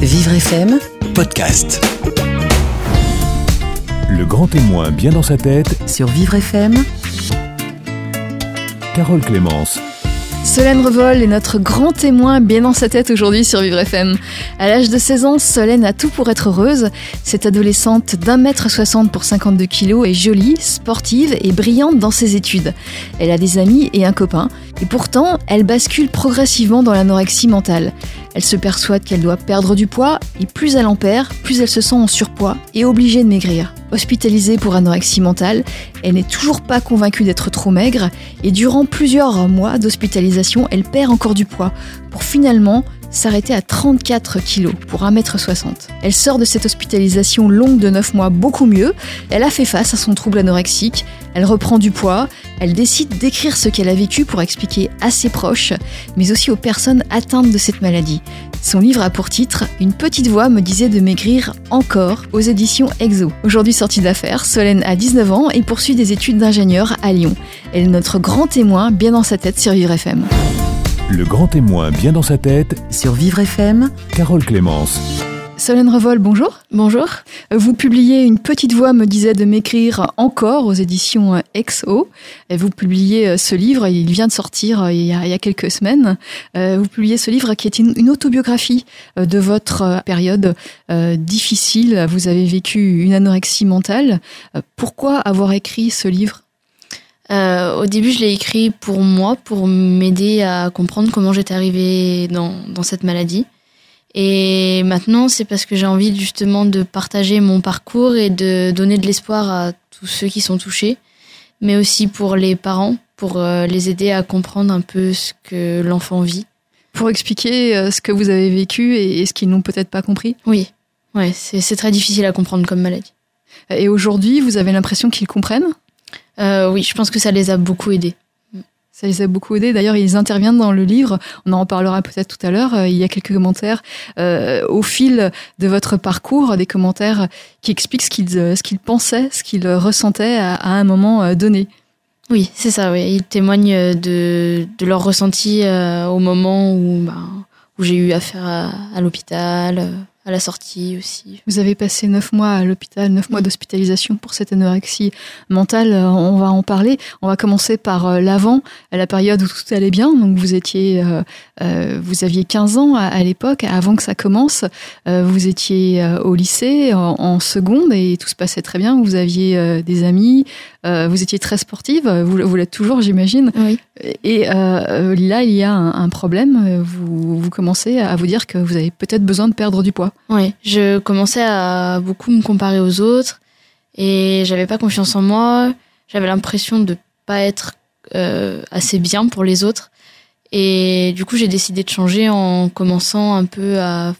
Vivre FM Podcast. Le grand témoin bien dans sa tête sur Vivre FM. Carole Clémence. Solène Revol est notre grand témoin bien dans sa tête aujourd'hui sur Vivre FM. À l'âge de 16 ans, Solène a tout pour être heureuse. Cette adolescente d'1m60 pour 52 kg est jolie, sportive et brillante dans ses études. Elle a des amis et un copain. Et pourtant, elle bascule progressivement dans l'anorexie mentale. Elle se persuade qu'elle doit perdre du poids et plus elle en perd, plus elle se sent en surpoids et obligée de maigrir. Hospitalisée pour anorexie mentale, elle n'est toujours pas convaincue d'être trop maigre et durant plusieurs mois d'hospitalisation, elle perd encore du poids pour finalement s'arrêter à 34 kg pour 1m60. Elle sort de cette hospitalisation longue de 9 mois beaucoup mieux, elle a fait face à son trouble anorexique, elle reprend du poids, elle décide d'écrire ce qu'elle a vécu pour expliquer à ses proches, mais aussi aux personnes atteintes de cette maladie. Son livre a pour titre « Une petite voix me disait de maigrir encore » aux éditions XO. Aujourd'hui sortie d'affaires, Solène a 19 ans et poursuit des études d'ingénieur à Lyon. Elle est notre grand témoin bien dans sa tête sur Vivre FM. Le grand témoin bien dans sa tête sur Vivre FM, Carole Clémence. Solène Revol, bonjour. Bonjour. Vous publiez « Une petite voix me disait de maigrir encore » aux éditions XO. Vous publiez ce livre, il vient de sortir il y a quelques semaines. Vous publiez ce livre qui est une autobiographie de votre période difficile. Vous avez vécu une anorexie mentale. Pourquoi avoir écrit ce livre ? Au début, je l'ai écrit pour moi, pour m'aider à comprendre comment j'étais arrivée dans cette maladie. Et maintenant, c'est parce que j'ai envie justement de partager mon parcours et de donner de l'espoir à tous ceux qui sont touchés, mais aussi pour les parents, pour les aider à comprendre un peu ce que l'enfant vit. Pour expliquer ce que vous avez vécu et ce qu'ils n'ont peut-être pas compris ? Oui, ouais, c'est très difficile à comprendre comme maladie. Et aujourd'hui, vous avez l'impression qu'ils comprennent ? Oui, je pense que ça les a beaucoup aidés. Ça les a beaucoup aidés. D'ailleurs, ils interviennent dans le livre. On en reparlera peut-être tout à l'heure. Il y a quelques commentaires au fil de votre parcours, des commentaires qui expliquent ce qu'ils pensaient, ce qu'ils ressentaient à un moment donné. Oui, c'est ça. Oui. Ils témoignent de leur ressenti au moment où j'ai eu affaire à l'hôpital, à la sortie aussi. Vous avez passé 9 mois à l'hôpital, 9 mois d'hospitalisation pour cette anorexie mentale. On va en parler. On va commencer par l'avant, la période où tout allait bien. Donc vous aviez 15 ans à l'époque. Avant que ça commence, vous étiez au lycée en seconde et tout se passait très bien. Vous aviez des amis. Vous étiez très sportive. Vous l'êtes toujours, j'imagine. Oui. Et là, il y a un problème. Vous commencez à vous dire que vous avez peut-être besoin de perdre du poids. Oui, je commençais à beaucoup me comparer aux autres et j'avais pas confiance en moi. J'avais l'impression de pas être assez bien pour les autres. Et du coup, j'ai décidé de changer en commençant un peu à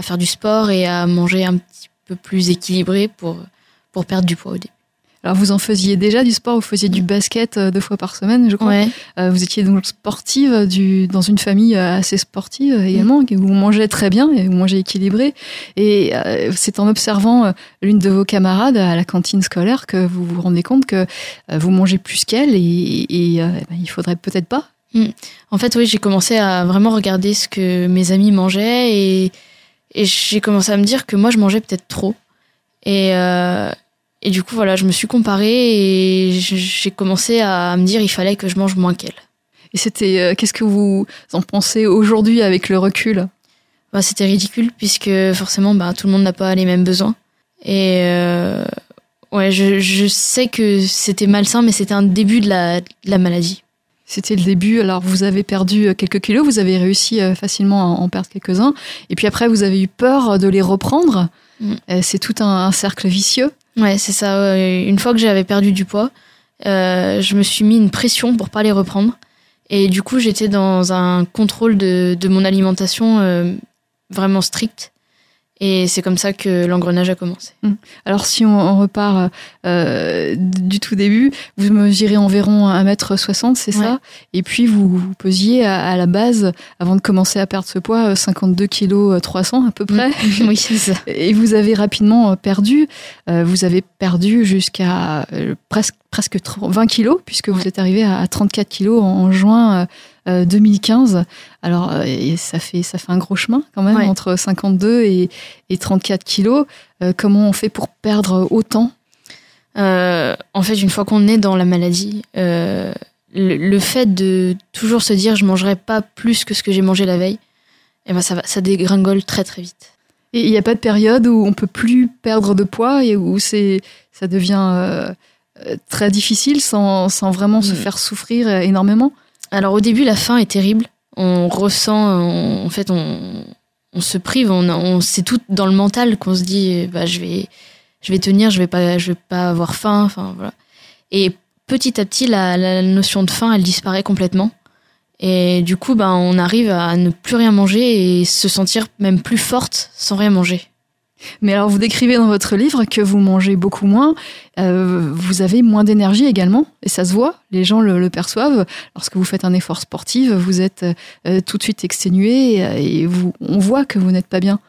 faire du sport et à manger un petit peu plus équilibré pour perdre du poids au début. Alors, vous en faisiez déjà du sport, vous faisiez du basket 2 fois par semaine, je crois. Ouais. Vous étiez donc sportive dans une famille assez sportive également, où vous mangez très bien et vous mangez équilibré. Et c'est en observant l'une de vos camarades à la cantine scolaire que vous vous rendez compte que vous mangez plus qu'elle et il faudrait peut-être pas. En fait, oui, j'ai commencé à vraiment regarder ce que mes amis mangeaient et j'ai commencé à me dire que moi, je mangeais peut-être trop. Et du coup, voilà, je me suis comparée et j'ai commencé à me dire qu'il fallait que je mange moins qu'elle. Et c'était... qu'est-ce que vous en pensez aujourd'hui avec le recul ? C'était ridicule puisque forcément, tout le monde n'a pas les mêmes besoins. Et je sais que c'était malsain, mais c'était un début de la maladie. C'était le début. Alors, vous avez perdu quelques kilos, vous avez réussi facilement à en perdre quelques-uns. Et puis après, vous avez eu peur de les reprendre. C'est tout un cercle vicieux. Ouais, c'est ça. Ouais. Une fois que j'avais perdu du poids, je me suis mis une pression pour pas les reprendre. Et du coup, j'étais dans un contrôle de mon alimentation vraiment strict. Et c'est comme ça que l'engrenage a commencé. Alors, si on repart du tout début, vous mesurez environ 1m60, c'est ouais. Ça ? Et puis, vous pesiez à la base, avant de commencer à perdre ce poids, 52,3 kg à peu près. Oui, c'est ça. Et vous avez rapidement perdu. Vous avez perdu jusqu'à presque 20 kg, puisque vous êtes arrivé à 34 kg en juin 2015. Alors, et ça fait un gros chemin quand même, ouais, entre 52 et 34 kilos. Comment on fait pour perdre autant ? En fait, une fois qu'on est dans la maladie, le fait de toujours se dire je mangerai pas plus que ce que j'ai mangé la veille, et ben ça dégringole très très vite. Et il n'y a pas de période où on peut plus perdre de poids et où ça devient très difficile sans vraiment se faire souffrir énormément. Alors au début, la faim est terrible. On ressent, en fait, on se prive. On c'est tout dans le mental qu'on se dit bah je vais tenir, je vais pas avoir faim. Enfin voilà. Et petit à petit, la notion de faim, elle disparaît complètement. Et du coup, on arrive à ne plus rien manger et se sentir même plus forte sans rien manger. Mais alors, vous décrivez dans votre livre que vous mangez beaucoup moins, vous avez moins d'énergie également, et ça se voit, les gens le perçoivent. Lorsque vous faites un effort sportif, vous êtes tout de suite exténué et on voit que vous n'êtes pas bien.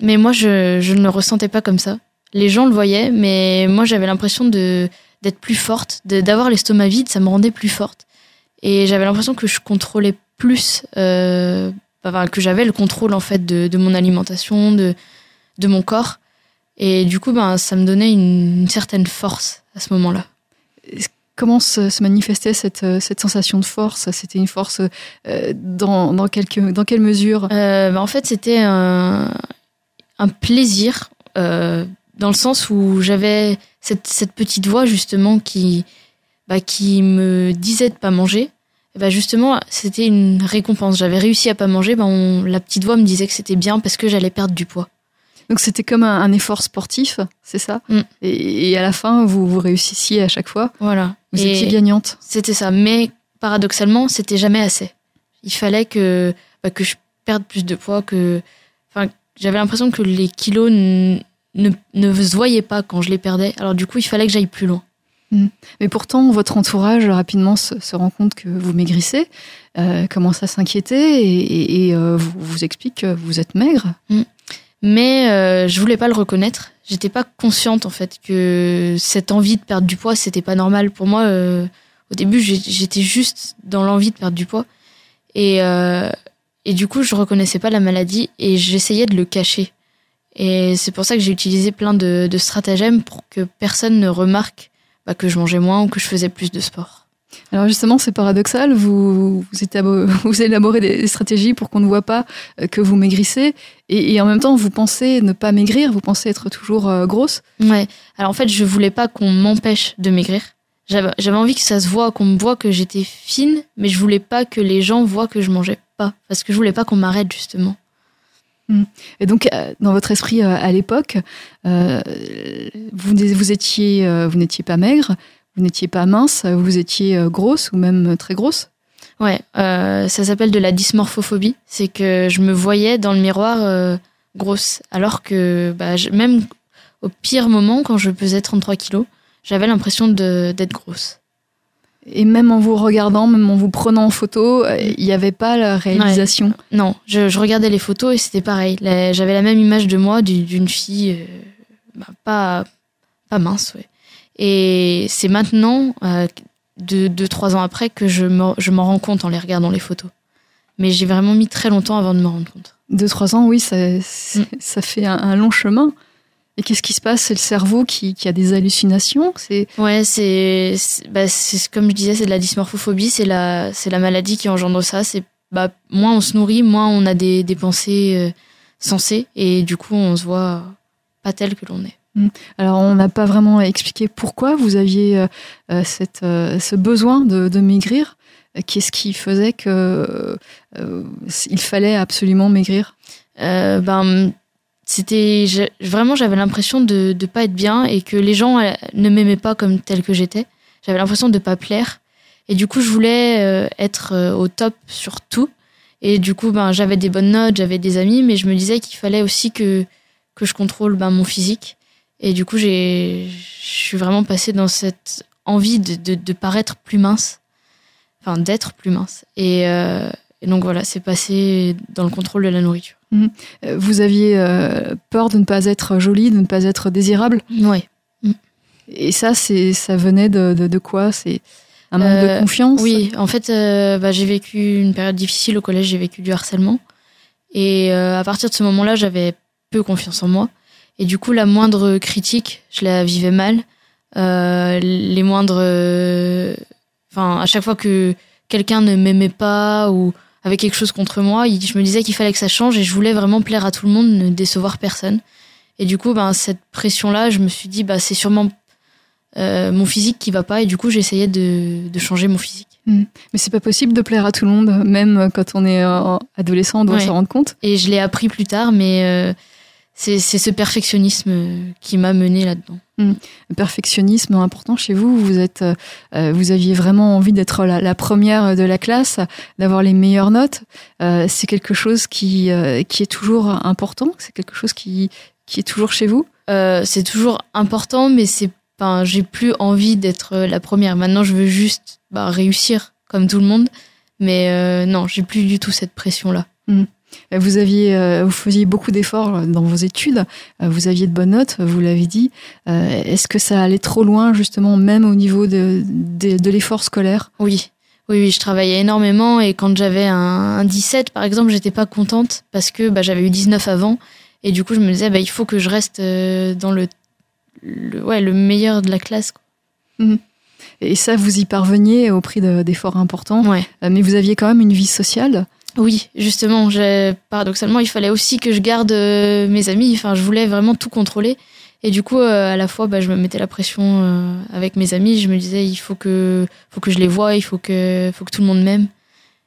Mais moi, je ne le ressentais pas comme ça. Les gens le voyaient, mais moi, j'avais l'impression d'être plus forte, d'avoir l'estomac vide, ça me rendait plus forte. Et j'avais l'impression que je contrôlais plus, que j'avais le contrôle en fait de mon alimentation, de mon corps. Et du coup, ça me donnait une certaine force à ce moment-là. Comment se manifestait cette sensation de force ? C'était une force dans quelle mesure ? En fait, c'était un plaisir, dans le sens où j'avais cette petite voix justement qui me disait de pas manger. Et justement, c'était une récompense. J'avais réussi à pas manger, la petite voix me disait que c'était bien parce que j'allais perdre du poids. Donc c'était comme un effort sportif, c'est ça ? Mm. Et à la fin, vous réussissiez à chaque fois. Voilà. Vous étiez gagnante. C'était ça. Mais paradoxalement, c'était jamais assez. Il fallait que je perde plus de poids. J'avais l'impression que les kilos ne se voyaient pas quand je les perdais. Alors du coup, il fallait que j'aille plus loin. Mais pourtant, votre entourage rapidement se rend compte que vous maigrissez, commence à s'inquiéter et vous explique que vous êtes maigre. Mais je voulais pas le reconnaître. J'étais pas consciente en fait que cette envie de perdre du poids, c'était pas normal pour moi. Au début, j'étais juste dans l'envie de perdre du poids et du coup, je reconnaissais pas la maladie et j'essayais de le cacher. Et c'est pour ça que j'ai utilisé plein de stratagèmes pour que personne ne remarque que je mangeais moins ou que je faisais plus de sport. Alors justement, c'est paradoxal, vous élaborez des stratégies pour qu'on ne voit pas que vous maigrissez, et en même temps, vous pensez ne pas maigrir, vous pensez être toujours grosse. Ouais, alors en fait, je voulais pas qu'on m'empêche de maigrir. J'avais envie que ça se voit, qu'on me voit que j'étais fine, mais je voulais pas que les gens voient que je mangeais pas, parce que je voulais pas qu'on m'arrête justement. Et donc, dans votre esprit à l'époque, vous n'étiez pas maigre, vous n'étiez pas mince, vous étiez grosse ou même très grosse. Ouais, ça s'appelle de la dysmorphophobie. C'est que je me voyais dans le miroir grosse, alors que même au pire moment, quand je pesais 33 kilos, j'avais l'impression d'être grosse. Et même en vous regardant, même en vous prenant en photo, il n'y avait pas la réalisation. Ouais. Non, je regardais les photos et c'était pareil. J'avais la même image de moi, d'une fille pas mince. Ouais. Et c'est maintenant, 2-3 ans après, que je m'en rends compte en les regardant les photos. Mais j'ai vraiment mis très longtemps avant de m'en rendre compte. 2-3 ans, oui, ça fait un long chemin. Et qu'est-ce qui se passe ? C'est le cerveau qui a des hallucinations ? Ouais, c'est comme je disais, c'est de la dysmorphophobie, c'est la maladie qui engendre ça. C'est moins on se nourrit, moins on a des pensées sensées, et du coup on se voit pas tel que l'on est. Alors on n'a pas vraiment expliqué pourquoi vous aviez ce besoin de maigrir. Qu'est-ce qui faisait que il fallait absolument maigrir ? C'était vraiment, j'avais l'impression de ne pas être bien et que les gens ne m'aimaient pas comme telle que j'étais. J'avais l'impression de ne pas plaire. Et du coup, je voulais être au top sur tout. Et du coup, j'avais des bonnes notes, j'avais des amis, mais je me disais qu'il fallait aussi que je contrôle mon physique. Et du coup, je suis vraiment passée dans cette envie de paraître plus mince, enfin d'être plus mince. Et donc voilà, c'est passé dans le contrôle de la nourriture. Vous aviez peur de ne pas être jolie, de ne pas être désirable ? Oui. Et ça venait de quoi ? C'est Un manque de confiance? Oui, en fait, j'ai vécu une période difficile au collège, j'ai vécu du harcèlement. Et à partir de ce moment-là, j'avais peu confiance en moi. Et du coup, la moindre critique, je la vivais mal. À chaque fois que quelqu'un ne m'aimait pas ou avait quelque chose contre moi, je me disais qu'il fallait que ça change et je voulais vraiment plaire à tout le monde, ne décevoir personne. Et du coup, cette pression-là, je me suis dit, c'est sûrement mon physique qui va pas, et du coup, j'essayais de changer mon physique. Mais c'est pas possible de plaire à tout le monde, même quand on est adolescent, on doit s'en rendre compte. Et je l'ai appris plus tard, mais c'est ce perfectionnisme qui m'a menée là-dedans. Le perfectionnisme important chez vous, vous aviez vraiment envie d'être la première de la classe, d'avoir les meilleures notes. C'est quelque chose qui est toujours important, c'est quelque chose qui est toujours chez vous. C'est toujours important, mais j'ai plus envie d'être la première. Maintenant, je veux juste réussir comme tout le monde. Mais non, j'ai plus du tout cette pression-là. Vous faisiez beaucoup d'efforts dans vos études. Vous aviez de bonnes notes, vous l'avez dit. Est-ce que ça allait trop loin, justement, même au niveau de l'effort scolaire? Oui, je travaillais énormément. Et quand j'avais un 17, par exemple, j'étais pas contente parce que j'avais eu 19 avant. Et du coup, je me disais, il faut que je reste dans le meilleur de la classe, quoi. Et ça, vous y parveniez au prix d'efforts importants. Mais vous aviez quand même une vie sociale. Oui, justement, paradoxalement, il fallait aussi que je garde mes amis. Enfin, je voulais vraiment tout contrôler. Et du coup, à la fois, je me mettais la pression avec mes amis. Je me disais, il faut que je les voie, il faut que tout le monde m'aime.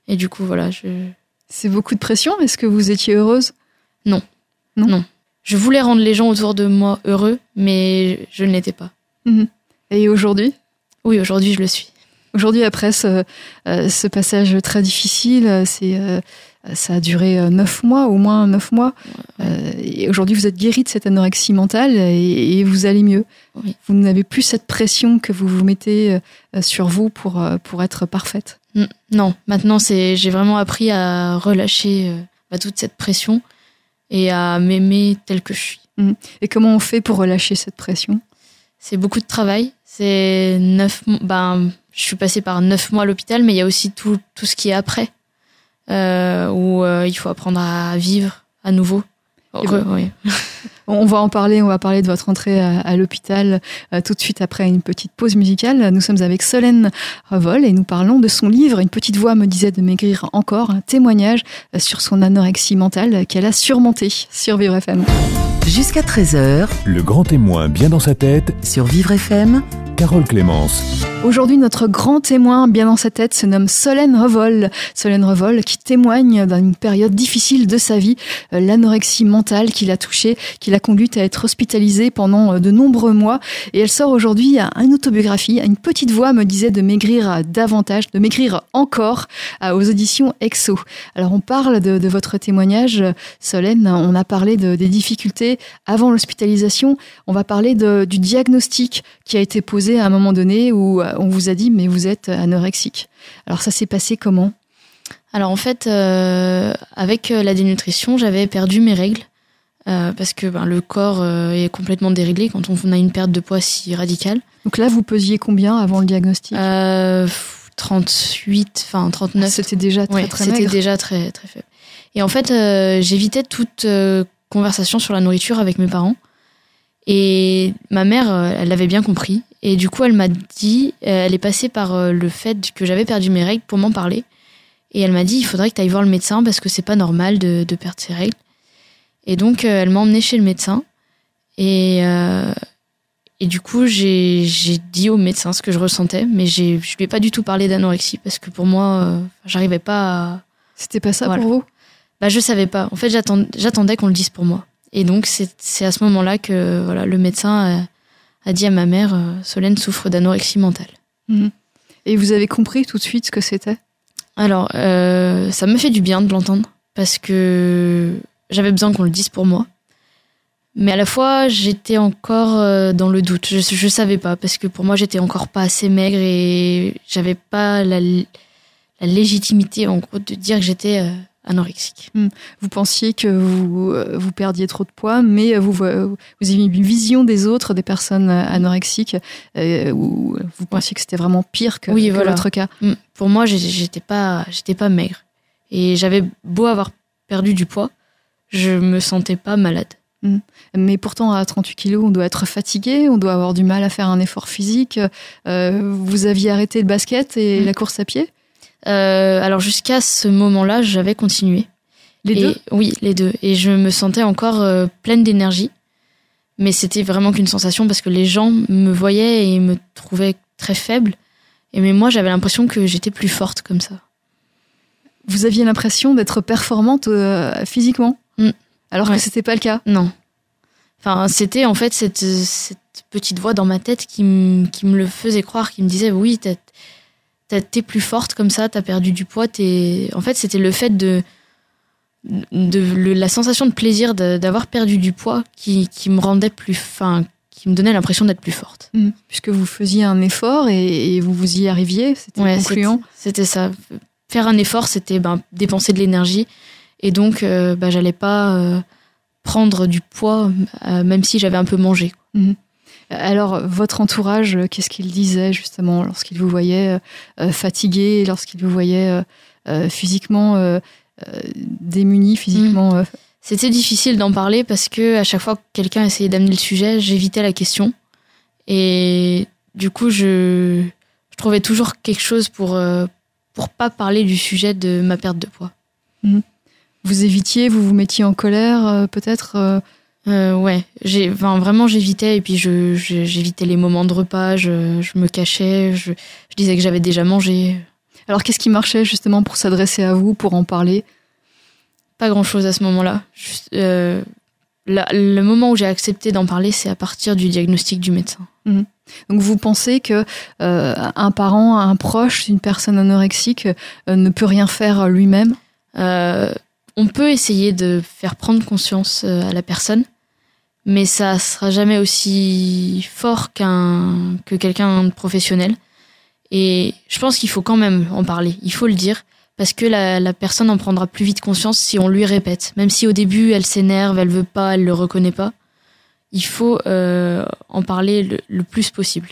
Et du coup, voilà. C'est beaucoup de pression. Est-ce que vous étiez heureuse? Non. Je voulais rendre les gens autour de moi heureux, mais je ne l'étais pas. Et aujourd'hui? Oui, aujourd'hui, je le suis. Aujourd'hui, après ce passage très difficile, ça a duré 9 mois, au moins 9 mois. Et aujourd'hui, vous êtes guérie de cette anorexie mentale et vous allez mieux. Oui. Vous n'avez plus cette pression que vous vous mettez sur vous pour être parfaite. Non, maintenant, j'ai vraiment appris à relâcher toute cette pression et à m'aimer telle que je suis. Et comment on fait pour relâcher cette pression? C'est beaucoup de travail. C'est 9 mois. Je suis passée par 9 mois à l'hôpital, mais il y a aussi tout ce qui est après, où il faut apprendre à vivre à nouveau. Oui. On va en parler. On va parler de votre entrée à l'hôpital tout de suite après une petite pause musicale. Nous sommes avec Solène Revol et nous parlons de son livre « Une petite voix me disait de maigrir encore », un témoignage sur son anorexie mentale qu'elle a surmontée sur Vivre FM. Jusqu'à 13h, le grand témoin bien dans sa tête sur Vivre FM, Carole Clémence. Aujourd'hui, notre grand témoin bien dans sa tête se nomme Solène Revol. Solène Revol qui témoigne d'une période difficile de sa vie, l'anorexie mentale qui l'a touchée, qui l'a conduite à être hospitalisée pendant de nombreux mois. Et elle sort aujourd'hui une autobiographie, Une petite voix me disait de maigrir davantage, de maigrir encore, aux éditions XO. Alors on parle de votre témoignage, Solène, on a parlé des difficultés avant l'hospitalisation, on va parler du diagnostic qui a été posé à un moment donné où on vous a dit, mais vous êtes anorexique. Alors ça s'est passé comment? Alors en fait, avec la dénutrition, j'avais perdu mes règles, parce que le corps est complètement déréglé quand on a une perte de poids si radicale. Donc là, vous pesiez combien avant le diagnostic? 38, 39. C'était déjà très maigre. C'était déjà très, très faible. Et en fait, j'évitais toute conversation sur la nourriture avec mes parents. Et ma mère, elle l'avait bien compris. Et du coup, elle m'a dit, elle est passée par le fait que j'avais perdu mes règles pour m'en parler. Et elle m'a dit, il faudrait que tu ailles voir le médecin parce que c'est pas normal de perdre ses règles. Et donc, elle m'a emmenée chez le médecin. Et du coup, j'ai dit au médecin ce que je ressentais, mais je lui ai pas du tout parlé d'anorexie parce que pour moi, j'arrivais pas à... C'était pas ça pour vous? Je savais pas. En fait, j'attendais qu'on le dise pour moi. Et donc, c'est à ce moment-là que le médecin... a dit à ma mère, Solène souffre d'anorexie mentale. Et vous avez compris tout de suite ce que c'était? Alors, ça me fait du bien de l'entendre, parce que j'avais besoin qu'on le dise pour moi. Mais à la fois, j'étais encore dans le doute. Je savais pas, parce que pour moi, j'étais encore pas assez maigre et j'avais pas la légitimité, en gros, de dire que j'étais anorexique. Vous pensiez que vous perdiez trop de poids, mais vous avez une vision des autres, des personnes anorexiques, où vous pensiez que c'était vraiment pire que, oui, voilà, que l'autre cas. Pour moi, j'étais pas maigre. Et j'avais beau avoir perdu du poids, je me sentais pas malade. Mais pourtant, à 38 kilos, on doit être fatigué, on doit avoir du mal à faire un effort physique. Vous aviez arrêté le basket et la course à pied ? Alors jusqu'à ce moment-là, j'avais continué. Les deux ? Oui, les deux. Et je me sentais encore pleine d'énergie. Mais c'était vraiment qu'une sensation parce que les gens me voyaient et me trouvaient très faible. Mais moi, j'avais l'impression que j'étais plus forte comme ça. Vous aviez l'impression d'être performante physiquement ? Alors que c'était pas le cas. Non. Enfin, c'était en fait cette petite voix dans ma tête qui me le faisait croire, qui me disait oui, t'es plus forte comme ça, t'as perdu du poids, t'es. En fait, c'était le fait de la sensation de plaisir d'avoir perdu du poids qui me rendait plus, enfin, qui me donnait l'impression d'être plus forte. Puisque vous faisiez un effort et vous y arriviez, c'était concluant. C'était ça. Faire un effort, c'était dépenser de l'énergie. Et donc, j'allais pas prendre du poids, même si j'avais un peu mangé. Alors, votre entourage, qu'est-ce qu'il disait justement lorsqu'il vous voyait fatigué, lorsqu'il vous voyait physiquement démuni, physiquement C'était difficile d'en parler parce que à chaque fois que quelqu'un essayait d'amener le sujet, j'évitais la question. Et du coup, je trouvais toujours quelque chose pour pas parler du sujet de ma perte de poids. Vous évitiez, vous vous mettiez en colère, peut-être ouais, vraiment j'évitais et puis j'évitais les moments de repas, je me cachais, je disais que j'avais déjà mangé. Alors qu'est-ce qui marchait justement pour s'adresser à vous, pour en parler ? Pas grand-chose à ce moment-là. Le moment où j'ai accepté d'en parler, c'est à partir du diagnostic du médecin. Donc vous pensez que un parent, un proche, une personne anorexique ne peut rien faire lui-même ? On peut essayer de faire prendre conscience à la personne, mais ça sera jamais aussi fort que quelqu'un de professionnel. Et je pense qu'il faut quand même en parler, il faut le dire, parce que la personne en prendra plus vite conscience si on lui répète. Même si au début, elle s'énerve, elle veut pas, elle le reconnaît pas, il faut en parler le plus possible.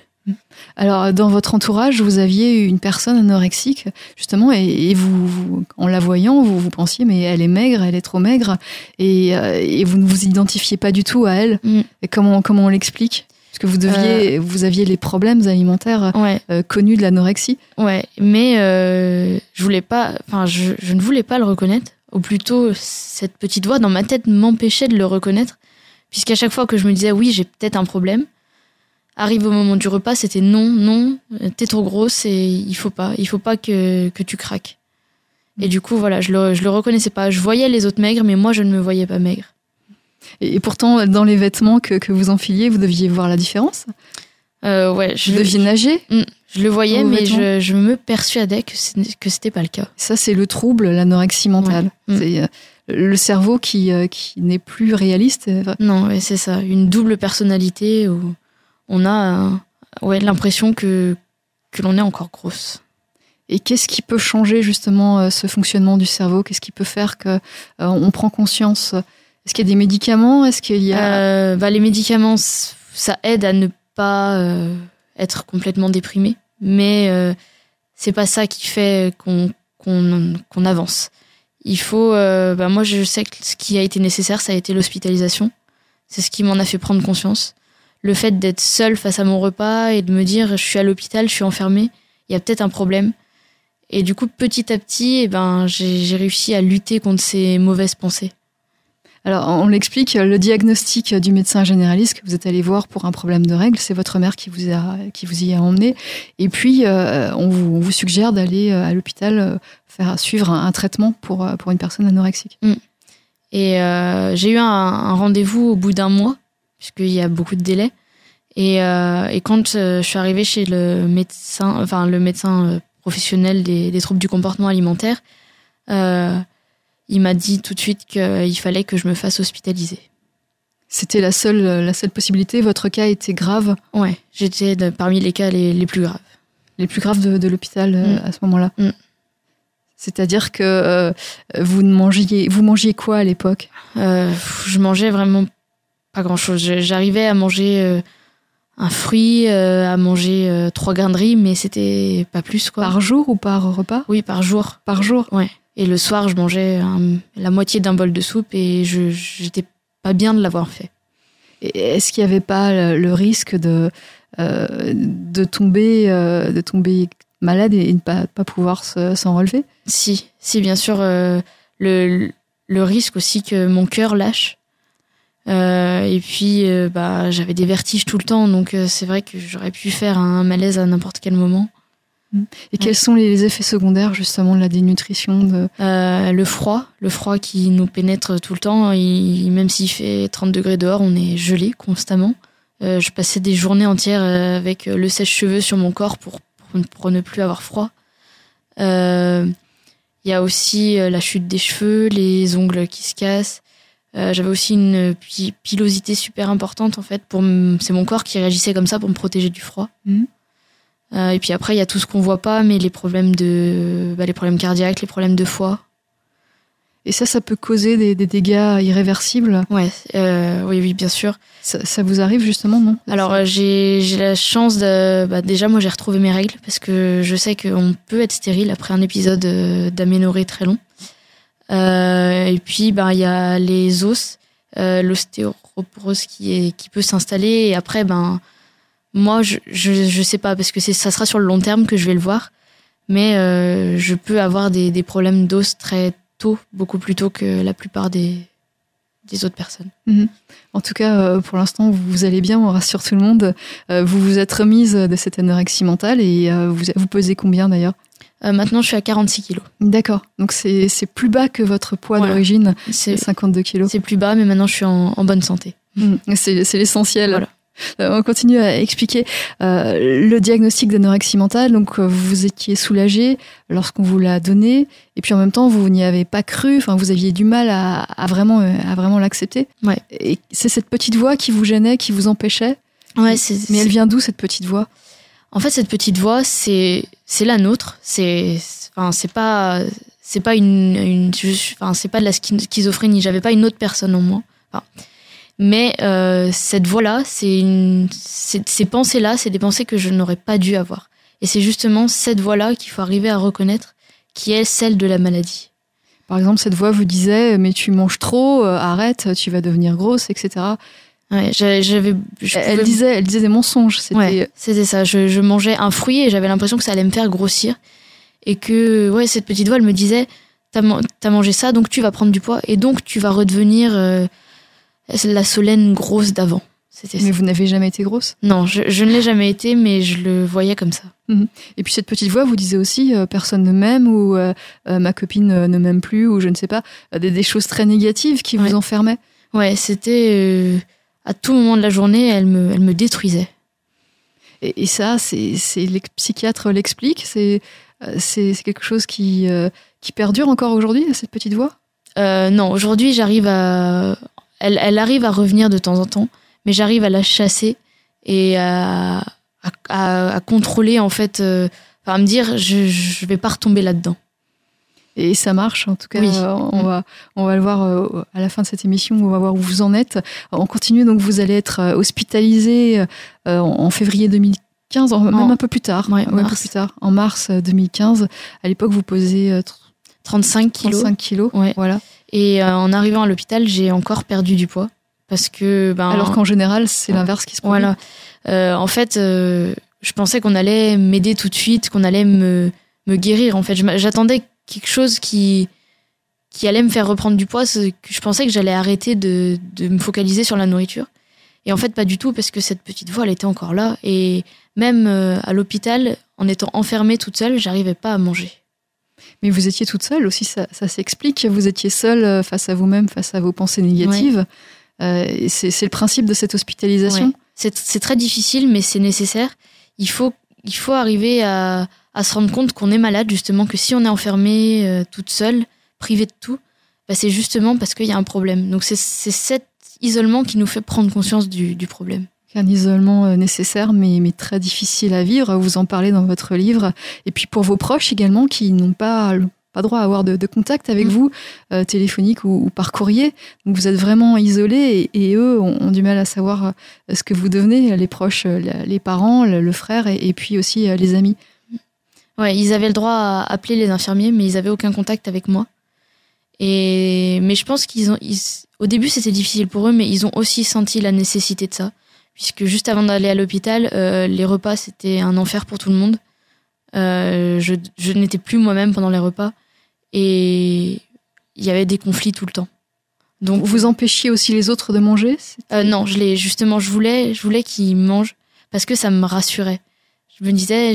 Alors, dans votre entourage, vous aviez une personne anorexique, justement, et vous, en la voyant, vous pensiez, mais elle est maigre, elle est trop maigre, et vous ne vous identifiez pas du tout à elle. Et comment on l'explique ? Parce que vous aviez les problèmes alimentaires connus de l'anorexie. Ouais, mais je ne voulais pas le reconnaître, ou plutôt cette petite voix dans ma tête m'empêchait de le reconnaître, puisqu'à chaque fois que je me disais, oui, j'ai peut-être un problème, arrive au moment du repas, c'était non, t'es trop grosse et il faut pas que tu craques. Et du coup, voilà, je le reconnaissais pas. Je voyais les autres maigres, mais moi, je ne me voyais pas maigre. Et pourtant, dans les vêtements que vous enfiliez, vous deviez voir la différence ? Ouais, vous deviez nager ? Je le voyais, mais je me persuadais que c'était pas le cas. Ça, c'est le trouble, l'anorexie mentale. Ouais. C'est le cerveau qui n'est plus réaliste. Non, ouais, c'est ça. Une double personnalité où on a l'impression que l'on est encore grosse. Et qu'est-ce qui peut changer justement ce fonctionnement du cerveau ? Qu'est-ce qui peut faire qu'on prend conscience ? Est-ce qu'il y a des médicaments ? Est-ce qu'il y a... les médicaments, ça aide à ne pas être complètement déprimé, mais c'est pas ça qui fait qu'on avance. Il faut... moi, je sais que ce qui a été nécessaire, ça a été l'hospitalisation. C'est ce qui m'en a fait prendre conscience. Le fait d'être seule face à mon repas et de me dire je suis à l'hôpital, je suis enfermée, il y a peut-être un problème. Et du coup, petit à petit, j'ai réussi à lutter contre ces mauvaises pensées. Alors, on l'explique, le diagnostic du médecin généraliste que vous êtes allé voir pour un problème de règles, c'est votre mère qui vous y a emmené. Et puis, on vous suggère d'aller à l'hôpital suivre un traitement pour une personne anorexique. Et j'ai eu un rendez-vous au bout d'un mois, puisqu'il y a beaucoup de délais. Et quand je suis arrivée chez le médecin professionnel des troubles du comportement alimentaire, il m'a dit tout de suite qu'il fallait que je me fasse hospitaliser. C'était la seule possibilité ? Votre cas était grave ? Ouais, j'étais parmi les cas les plus graves. Les plus graves de l'hôpital à ce moment-là. C'est-à-dire que vous mangiez quoi à l'époque ? Je mangeais vraiment pas grand-chose. J'arrivais à manger un fruit, à manger 3 grains de riz, mais c'était pas plus, quoi. Par jour ou par repas ? Oui, par jour. Par jour ? Ouais. Et le soir, je mangeais la moitié d'un bol de soupe et j'étais pas bien de l'avoir fait. Et est-ce qu'il n'y avait pas le risque de tomber malade et ne pas pouvoir s'en relever ? Si, bien sûr. Le risque aussi que mon cœur lâche. Et puis, j'avais des vertiges tout le temps, donc c'est vrai que j'aurais pu faire un malaise à n'importe quel moment. Et quels sont les effets secondaires justement de la dénutrition Le froid qui nous pénètre tout le temps. Même s'il fait 30 degrés dehors, on est gelé constamment. Je passais des journées entières avec le sèche-cheveux sur mon corps pour ne plus avoir froid. Il y a aussi la chute des cheveux, les ongles qui se cassent. J'avais aussi une pilosité super importante en fait. C'est mon corps qui réagissait comme ça pour me protéger du froid. Et puis après, il y a tout ce qu'on voit pas, mais les problèmes les problèmes cardiaques, les problèmes de foie. Et ça peut causer des dégâts irréversibles. Ouais, oui, bien sûr. Ça vous arrive justement, non ? Alors j'ai la chance déjà moi j'ai retrouvé mes règles parce que je sais qu'on peut être stérile après un épisode d'aménorrhée très long. Et puis il y a les os, l'ostéoporose qui peut s'installer et après moi, je sais pas, parce que ça sera sur le long terme que je vais le voir, mais je peux avoir des problèmes d'os très tôt, beaucoup plus tôt que la plupart des autres personnes. Mmh. En tout cas, pour l'instant, vous allez bien, on rassure tout le monde. Vous vous êtes remise de cette anorexie mentale et vous pesez combien d'ailleurs ? Maintenant, je suis à 46 kilos. D'accord, donc c'est plus bas que votre poids d'origine, c'est 52 kilos. C'est plus bas, mais maintenant je suis en bonne santé. Mmh. C'est l'essentiel. Voilà. On continue à expliquer le diagnostic d'anorexie mentale. Donc, vous étiez soulagé lorsqu'on vous l'a donné, et puis en même temps, vous n'y avez pas cru. Enfin, vous aviez du mal à vraiment l'accepter. Ouais. Et c'est cette petite voix qui vous gênait, qui vous empêchait. Ouais. Mais elle vient d'où cette petite voix ? En fait, cette petite voix, c'est la nôtre. C'est pas de la schizophrénie. J'avais pas une autre personne en moi. Mais cette voix-là, ces pensées-là, c'est des pensées que je n'aurais pas dû avoir. Et c'est justement cette voix-là qu'il faut arriver à reconnaître, qui est celle de la maladie. Par exemple, cette voix vous disait « mais tu manges trop, arrête, tu vas devenir grosse, etc. » Ouais, elle disait des mensonges. C'était ça. Je mangeais un fruit et j'avais l'impression que ça allait me faire grossir. Et que cette petite voix, elle me disait « t'as mangé ça, donc tu vas prendre du poids et donc tu vas redevenir... la Solène grosse d'avant. C'était ça. Mais vous n'avez jamais été grosse ? Non, je ne l'ai jamais été, mais je le voyais comme ça. Mmh. Et puis cette petite voix vous disait aussi « personne ne m'aime » ou « ma copine ne m'aime plus » ou je ne sais pas, des choses très négatives qui vous enfermaient. Ouais, c'était... à tout moment de la journée, elle me détruisait. Et ça, les psychiatres l'expliquent, c'est quelque chose qui perdure encore aujourd'hui, cette petite voix ? Non, aujourd'hui, j'arrive à... Elle arrive à revenir de temps en temps, mais j'arrive à la chasser et à contrôler, en fait, à me dire, je vais pas retomber là-dedans. Et ça marche, en tout cas, oui. On va le voir à la fin de cette émission, on va voir où vous en êtes. On continue, donc vous allez être hospitalisé en février 2015, même un peu plus tard. Ouais, en mars 2015. À l'époque, vous pesez 35 kilos. Ouais. Voilà. Et en arrivant à l'hôpital, j'ai encore perdu du poids parce que alors qu'en général, c'est l'inverse qui se produit. Voilà. En fait, je pensais qu'on allait m'aider tout de suite, qu'on allait me guérir. En fait, j'attendais quelque chose qui allait me faire reprendre du poids. Je pensais que j'allais arrêter de me focaliser sur la nourriture. Et en fait, pas du tout, parce que cette petite voix, elle était encore là. Et même à l'hôpital, en étant enfermée toute seule, j'arrivais pas à manger. Mais vous étiez toute seule aussi, ça s'explique. Vous étiez seule face à vous-même, face à vos pensées négatives. Ouais. C'est le principe de cette hospitalisation. Ouais. C'est très difficile, mais c'est nécessaire. Il faut arriver à se rendre compte qu'on est malade, justement, que si on est enfermé toute seule, privée de tout, c'est justement parce qu'il y a un problème. Donc c'est cet isolement qui nous fait prendre conscience du problème. Un isolement nécessaire, mais très difficile à vivre. Vous en parlez dans votre livre. Et puis pour vos proches également, qui n'ont pas pas droit à avoir de contact avec vous, téléphonique ou par courrier. Donc vous êtes vraiment isolés et eux ont du mal à savoir ce que vous devenez, les proches, les parents, le frère et puis aussi les amis. Ouais, ils avaient le droit à appeler les infirmiers, mais ils avaient aucun contact avec moi. Mais je pense au début c'était difficile pour eux, mais ils ont aussi senti la nécessité de ça, puisque juste avant d'aller à l'hôpital, les repas c'était un enfer pour tout le monde. Je n'étais plus moi-même pendant les repas et il y avait des conflits tout le temps. Donc vous empêchiez aussi les autres de manger ? Non, je voulais qu'ils mangent parce que ça me rassurait. Je me disais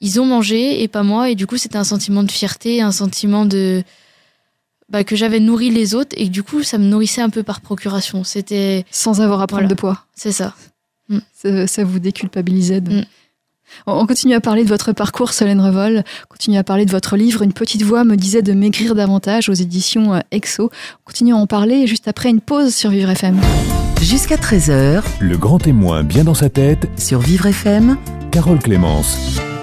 ils ont mangé et pas moi, et du coup c'était un sentiment de fierté, un sentiment de que j'avais nourri les autres, et du coup ça me nourrissait un peu par procuration. C'était sans avoir à prendre de poids. C'est ça. Mm. Ça vous déculpabilisait. Mm. On continue à parler de votre parcours, Solène Revol. On continue à parler de votre livre « Une petite voix me disait de maigrir davantage » aux éditions XO. On continue à en parler juste après une pause sur Vivre FM. Jusqu'à 13h, le grand témoin bien dans sa tête sur Vivre FM, Carole Clémence.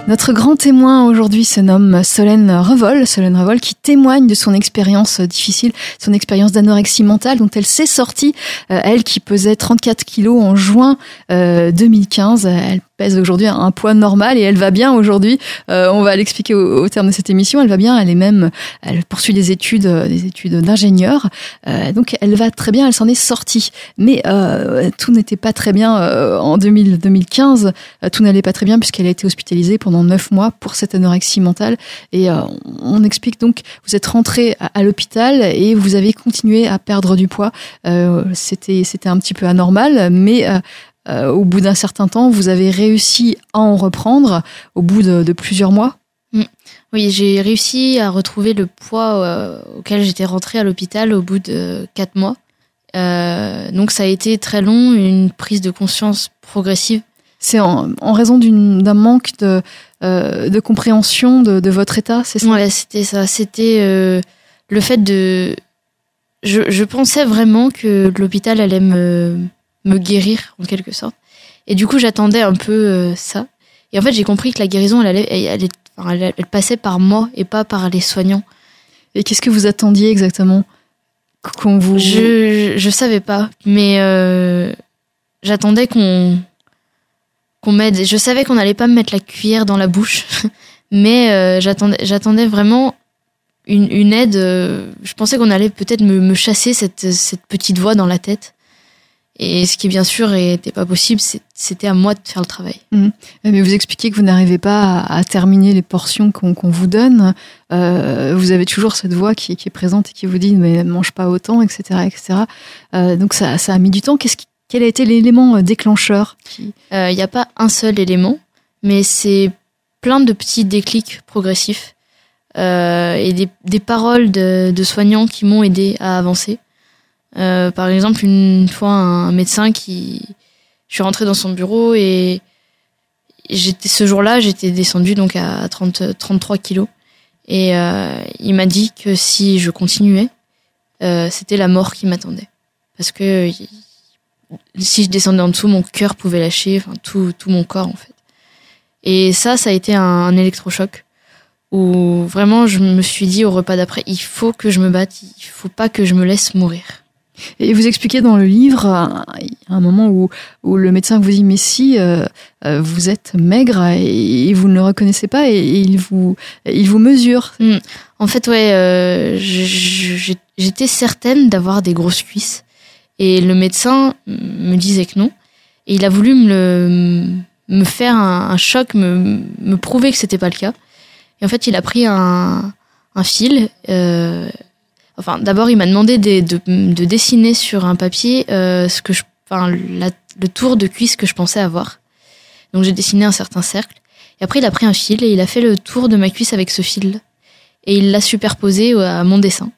Notre grand témoin aujourd'hui se nomme Solène Revol qui témoigne de son expérience difficile, son expérience d'anorexie mentale dont elle s'est sortie, elle qui pesait 34 kilos en juin 2015, elle pèse aujourd'hui un poids normal et elle va bien aujourd'hui, on va l'expliquer au terme de cette émission, elle va bien, elle poursuit des études d'ingénieur, donc elle va très bien, elle s'en est sortie, mais tout n'était pas très bien en 2015, tout n'allait pas très bien puisqu'elle a été hospitalisée pendant 9 mois pour cette anorexie mentale. Et on explique donc, vous êtes rentrée à l'hôpital et vous avez continué à perdre du poids. C'était un petit peu anormal, mais au bout d'un certain temps, vous avez réussi à en reprendre au bout de plusieurs mois. Oui, j'ai réussi à retrouver le poids auquel j'étais rentrée à l'hôpital au bout de 4 mois. Donc ça a été très long, une prise de conscience progressive. C'est en raison d'un manque de compréhension de votre état, c'est ça ? Ouais, c'était ça. C'était le fait de... Je pensais vraiment que l'hôpital allait me guérir, en quelque sorte. Et du coup, j'attendais un peu ça. Et en fait, j'ai compris que la guérison, elle passait par moi et pas par les soignants. Et qu'est-ce que vous attendiez exactement qu'on vous... Je savais pas, mais j'attendais qu'on m'aide. Je savais qu'on n'allait pas me mettre la cuillère dans la bouche, mais j'attendais vraiment une aide. Je pensais qu'on allait peut-être me chasser cette petite voix dans la tête. Et ce qui, bien sûr, n'était pas possible, c'était à moi de faire le travail. Mmh. Mais vous expliquez que vous n'arrivez pas à terminer les portions qu'on vous donne. Vous avez toujours cette voix qui est présente et qui vous dit « mais mange pas autant », etc. etc. Donc ça a mis du temps. Quel a été l'élément déclencheur ? Il n'y a pas un seul élément, mais c'est plein de petits déclics progressifs et des paroles de soignants qui m'ont aidée à avancer. Par exemple, une fois, un médecin je suis rentrée dans son bureau et ce jour-là, j'étais descendue donc à 33 kilos. Et il m'a dit que si je continuais, c'était la mort qui m'attendait. Parce que... si je descendais en dessous, mon cœur pouvait lâcher, enfin tout mon corps en fait. Et ça a été un électrochoc où vraiment je me suis dit au repas d'après, il faut que je me batte, il faut pas que je me laisse mourir. Et vous expliquez dans le livre un moment où le médecin vous dit mais si vous êtes maigre et vous ne le reconnaissez pas et il vous mesure. Mmh. En fait ouais, j'étais certaine d'avoir des grosses cuisses. Et le médecin me disait que non. Et il a voulu me faire un choc, me prouver que c'était pas le cas. Et en fait, il a pris un fil. D'abord, il m'a demandé de dessiner sur un papier le tour de cuisse que je pensais avoir. Donc, j'ai dessiné un certain cercle. Et après, il a pris un fil et il a fait le tour de ma cuisse avec ce fil. Et il l'a superposé à mon dessin.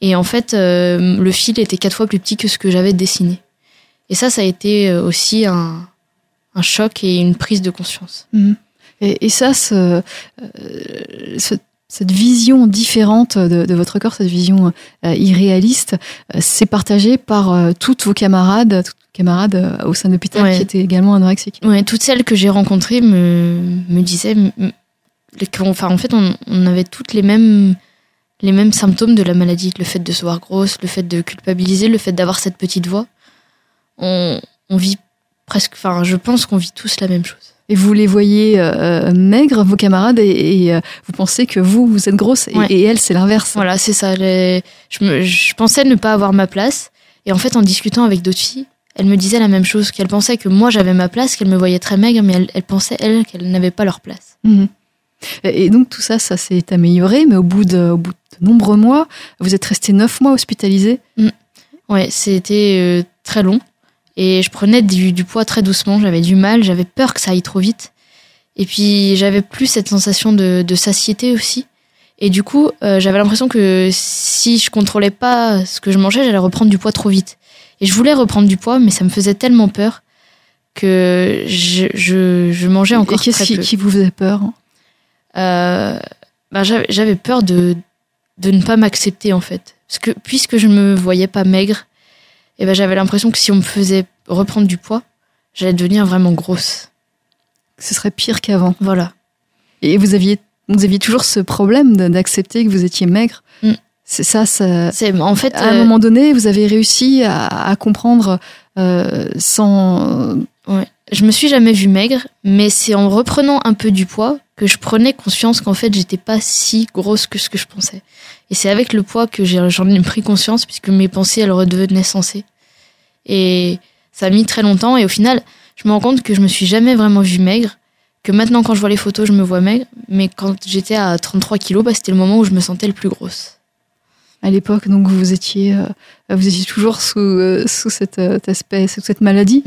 Et en fait, le fil était 4 fois plus petit que ce que j'avais dessiné. Et ça a été aussi un choc et une prise de conscience. Mmh. Et ça, cette vision différente de votre corps, cette vision irréaliste, c'est partagé par toutes vos camarades au sein de l'hôpital qui étaient également anorexiques. Ouais, toutes celles que j'ai rencontrées me disaient Enfin, en fait, on avait toutes les mêmes symptômes de la maladie. Le fait de se voir grosse, le fait de culpabiliser, le fait d'avoir cette petite voix. On vit presque... Enfin, je pense qu'on vit tous la même chose. Et vous les voyez maigres, vos camarades, et vous pensez que vous êtes grosse, et, ouais. Et elle, c'est l'inverse. Voilà, c'est ça. Je pensais ne pas avoir ma place. Et en fait, en discutant avec d'autres filles, elles me disaient la même chose, qu'elles pensaient que moi, j'avais ma place, qu'elles me voyaient très maigre, mais elles pensaient, elles, qu'elles n'avaient pas leur place. Mmh. Et donc, tout ça, ça s'est amélioré, mais au bout de nombreux mois, vous êtes restée 9 mois hospitalisée. Mmh. Ouais, c'était très long. Et je prenais du poids très doucement, j'avais du mal, j'avais peur que ça aille trop vite. Et puis, j'avais plus cette sensation de satiété aussi. Et du coup, j'avais l'impression que si je contrôlais pas ce que je mangeais, j'allais reprendre du poids trop vite. Et je voulais reprendre du poids, mais ça me faisait tellement peur que je mangeais encore très peu. Et qu'est-ce qui vous faisait peur ? J'avais peur de ne pas m'accepter, en fait. Parce que, puisque je me voyais pas maigre, et j'avais l'impression que si on me faisait reprendre du poids, j'allais devenir vraiment grosse. Ce serait pire qu'avant. Voilà. Et vous aviez toujours ce problème d'accepter que vous étiez maigre. Mm. C'est ça. En fait, à un moment donné, vous avez réussi à comprendre sans. Ouais. Je me suis jamais vue maigre, mais c'est en reprenant un peu du poids que je prenais conscience qu'en fait, j'étais pas si grosse que ce que je pensais. Et c'est avec le poids que j'en ai pris conscience, puisque mes pensées, elles redevenaient sensées. Et ça a mis très longtemps, et au final, je me rends compte que je me suis jamais vraiment vue maigre, que maintenant, quand je vois les photos, je me vois maigre, mais quand j'étais à 33 kilos, c'était le moment où je me sentais le plus grosse. À l'époque, donc, vous étiez toujours sous cet aspect, sous cette maladie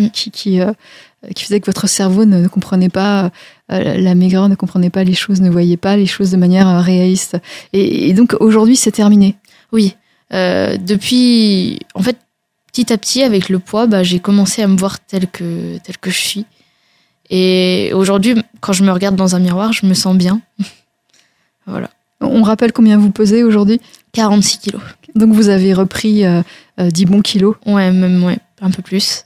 qui faisait que votre cerveau ne comprenait pas la maigreur, ne comprenait pas les choses, ne voyait pas les choses de manière réaliste. Et donc, aujourd'hui, c'est terminé. Oui. Depuis, en fait, petit à petit, avec le poids, j'ai commencé à me voir telle que je suis. Et aujourd'hui, quand je me regarde dans un miroir, je me sens bien. Voilà. On rappelle combien vous pesez aujourd'hui ? 46 kilos. Donc vous avez repris 10 bons kilos ? Ouais, même ouais, un peu plus.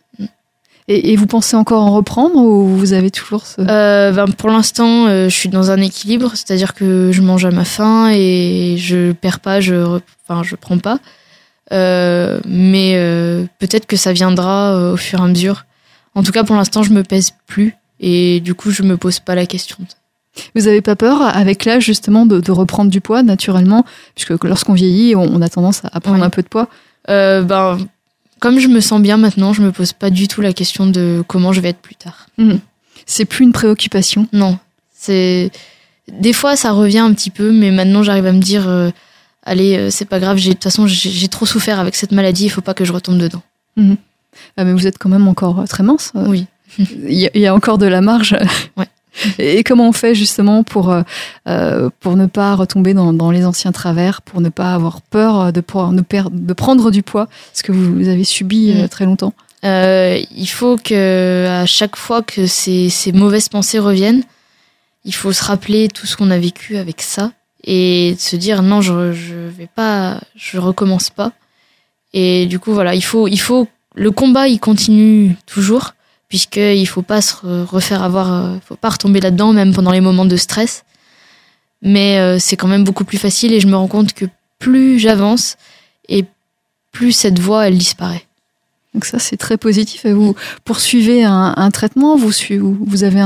Et vous pensez encore en reprendre ou vous avez toujours ce... pour l'instant, je suis dans un équilibre, c'est-à-dire que je mange à ma faim et je perds pas, je prends pas. Mais peut-être que ça viendra au fur et à mesure. En tout cas, pour l'instant, je me pèse plus et du coup, je me pose pas la question. Vous n'avez pas peur, avec l'âge justement, de reprendre du poids naturellement, puisque lorsqu'on vieillit, on a tendance à prendre un peu de poids. Comme je me sens bien maintenant, je me pose pas du tout la question de comment je vais être plus tard. Mmh. C'est plus une préoccupation. Non, des fois ça revient un petit peu, mais maintenant j'arrive à me dire, allez, c'est pas grave, de toute façon j'ai trop souffert avec cette maladie, il faut pas que je retombe dedans. Mmh. Mais vous êtes quand même encore très mince. Oui. Il y a encore de la marge. Ouais. Et comment on fait justement pour ne pas retomber dans les anciens travers, pour ne pas avoir peur de prendre du poids, ce que vous avez subi très longtemps ? Il faut qu'à chaque fois que ces mauvaises pensées reviennent, il faut se rappeler tout ce qu'on a vécu avec ça et se dire non, je recommence pas. Et du coup voilà, il faut le combat, il continue toujours. Puisqu'il ne faut pas se refaire avoir, faut pas retomber là-dedans, même pendant les moments de stress. Mais c'est quand même beaucoup plus facile et je me rends compte que plus j'avance et plus cette voix, elle disparaît. Donc ça, c'est très positif. Et vous poursuivez un traitement, vous avez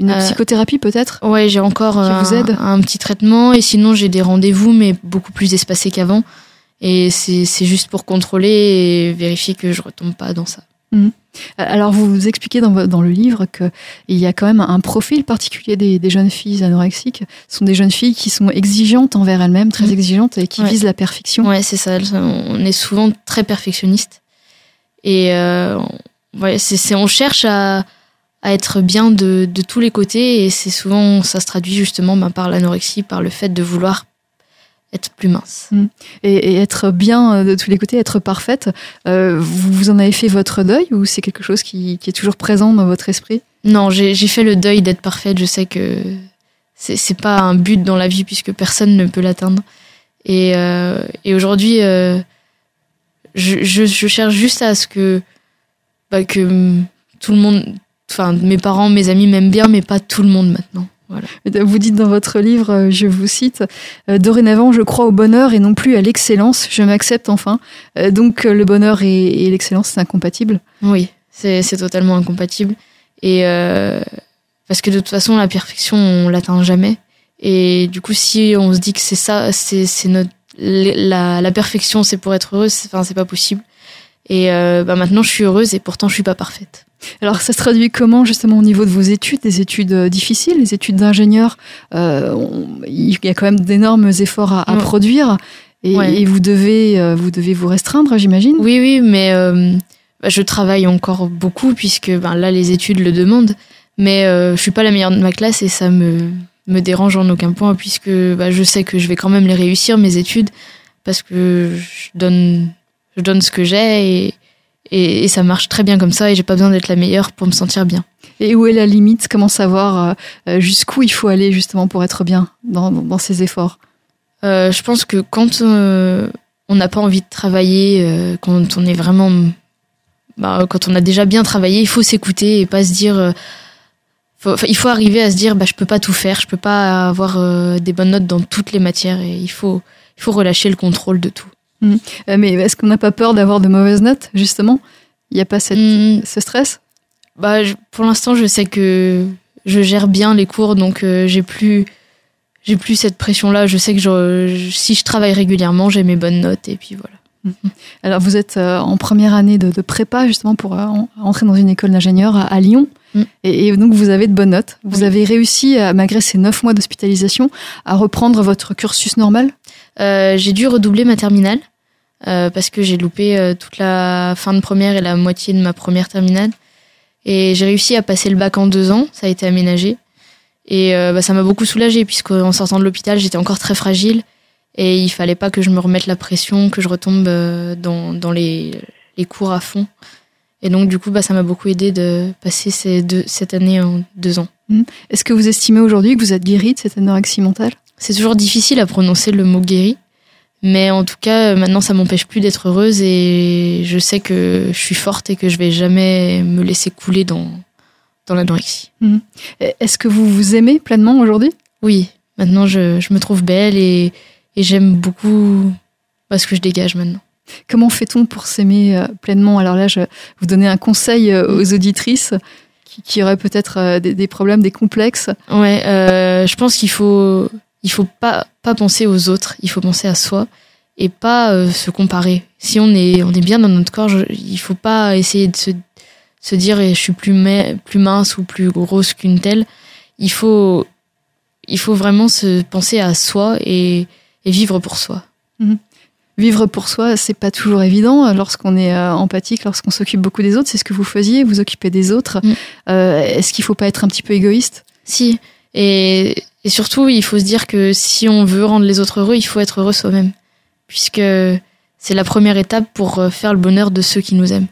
une psychothérapie peut-être ? Oui, j'ai encore un petit traitement et sinon j'ai des rendez-vous, mais beaucoup plus espacés qu'avant. Et c'est juste pour contrôler et vérifier que je ne retombe pas dans ça. Mmh. Alors, vous expliquez dans le livre qu'il y a quand même un profil particulier des jeunes filles anorexiques. Ce sont des jeunes filles qui sont exigeantes envers elles-mêmes, très exigeantes, et qui visent la perfection. Ouais, c'est ça. On est souvent très perfectionnistes. Et on cherche à être bien de tous les côtés. Et c'est souvent, ça se traduit justement par l'anorexie, par le fait de vouloir être plus mince. Et être bien de tous les côtés, être parfaite, vous en avez fait votre deuil ou c'est quelque chose qui est toujours présent dans votre esprit ? Non, j'ai fait le deuil d'être parfaite. Je sais que c'est pas un but dans la vie puisque personne ne peut l'atteindre. Et aujourd'hui, je cherche juste à ce que tout le monde, enfin mes parents, mes amis m'aiment bien, mais pas tout le monde maintenant. Voilà. Vous dites dans votre livre, je vous cite, « Dorénavant, je crois au bonheur et non plus à l'excellence. Je m'accepte enfin. » Donc, le bonheur et l'excellence, c'est incompatible. Oui, c'est totalement incompatible. Et parce que de toute façon, la perfection, on l'atteint jamais. Et du coup, si on se dit que c'est ça, c'est notre la perfection, c'est pour être heureuse, c'est pas possible. Et maintenant, je suis heureuse et pourtant, je suis pas parfaite. Alors, ça se traduit comment, justement, au niveau de vos études, des études difficiles, les études d'ingénieur, il y a quand même d'énormes efforts à produire et, et vous devez vous restreindre, j'imagine. Oui, mais je travaille encore beaucoup puisque là, les études le demandent, mais je suis pas la meilleure de ma classe et ça me dérange en aucun point puisque je sais que je vais quand même les réussir, mes études, parce que je donne ce que j'ai et ça marche très bien comme ça et j'ai pas besoin d'être la meilleure pour me sentir bien. Et où est la limite ? Comment savoir jusqu'où il faut aller justement pour être bien dans ces efforts ? Je pense que quand on n'a pas envie de travailler, quand on est vraiment, quand on a déjà bien travaillé, il faut s'écouter et pas se dire. Il faut arriver à se dire je peux pas tout faire, je peux pas avoir des bonnes notes dans toutes les matières et il faut relâcher le contrôle de tout. Mais est-ce qu'on n'a pas peur d'avoir de mauvaises notes, justement ? Il n'y a pas ce stress ? Pour l'instant, je sais que je gère bien les cours, donc j'ai plus cette pression-là. Je sais que si je travaille régulièrement, j'ai mes bonnes notes, et puis voilà. Alors, vous êtes en première année de prépa, justement, pour entrer dans une école d'ingénieur à Lyon. Et donc, vous avez de bonnes notes. Vous avez réussi, malgré ces 9 mois d'hospitalisation, à reprendre votre cursus normal ? J'ai dû redoubler ma terminale parce que j'ai loupé toute la fin de première et la moitié de ma première terminale. Et j'ai réussi à passer le bac en 2 ans, ça a été aménagé. Et ça m'a beaucoup soulagée puisqu'en sortant de l'hôpital, j'étais encore très fragile. Et il fallait pas que je me remette la pression, que je retombe dans les cours à fond. Et donc, du coup, ça m'a beaucoup aidé de passer cette année en 2 ans. Est-ce que vous estimez aujourd'hui que vous êtes guérie de cette anorexie mentale ? C'est toujours difficile à prononcer le mot guérie, mais en tout cas, maintenant, ça m'empêche plus d'être heureuse et je sais que je suis forte et que je vais jamais me laisser couler dans l'anorexie. Est-ce que vous vous aimez pleinement aujourd'hui ? Oui, maintenant, je me trouve belle et j'aime beaucoup ce que je dégage maintenant. Comment fait-on pour s'aimer pleinement ? Alors là, je vais vous donner un conseil aux auditrices qui auraient peut-être des problèmes, des complexes. Ouais, je pense qu'il faut pas penser aux autres, il faut penser à soi et pas se comparer. Si on est bien dans notre corps, il faut pas essayer de se dire je suis plus mince ou plus grosse qu'une telle. Il faut vraiment se penser à soi et vivre pour soi. Vivre pour soi, c'est pas toujours évident lorsqu'on est empathique, lorsqu'on s'occupe beaucoup des autres. C'est ce que vous faisiez, vous occupez des autres. Est-ce qu'il faut pas être un petit peu égoïste ? Si, et surtout, il faut se dire que si on veut rendre les autres heureux, il faut être heureux soi-même, puisque c'est la première étape pour faire le bonheur de ceux qui nous aiment.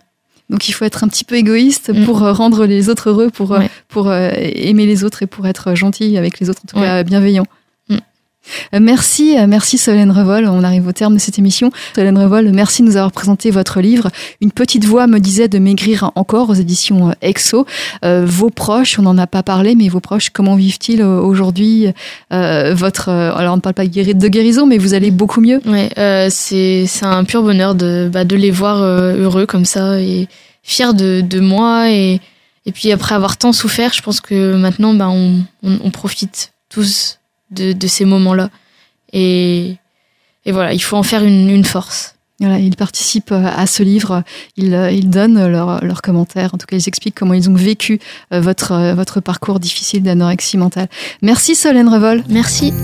Donc il faut être un petit peu égoïste pour rendre les autres heureux, pour aimer les autres et pour être gentil avec les autres, en tout cas bienveillant. Merci Solène Revol, on arrive au terme de cette émission. Solène Revol, merci de nous avoir présenté votre livre « Une petite voix me disait de maigrir encore » aux éditions XO. Vos proches, on n'en a pas parlé, mais vos proches, comment vivent-ils aujourd'hui alors on ne parle pas de guérison, mais vous allez beaucoup mieux. C'est un pur bonheur de les voir heureux comme ça et fiers de moi et puis après avoir tant souffert, je pense que maintenant on profite tous de ces moments-là. Et voilà, il faut en faire une force. Voilà, ils participent à ce livre, ils donnent leurs commentaires, en tout cas ils expliquent comment ils ont vécu votre parcours difficile d'anorexie mentale. Merci Solène Revol. Merci.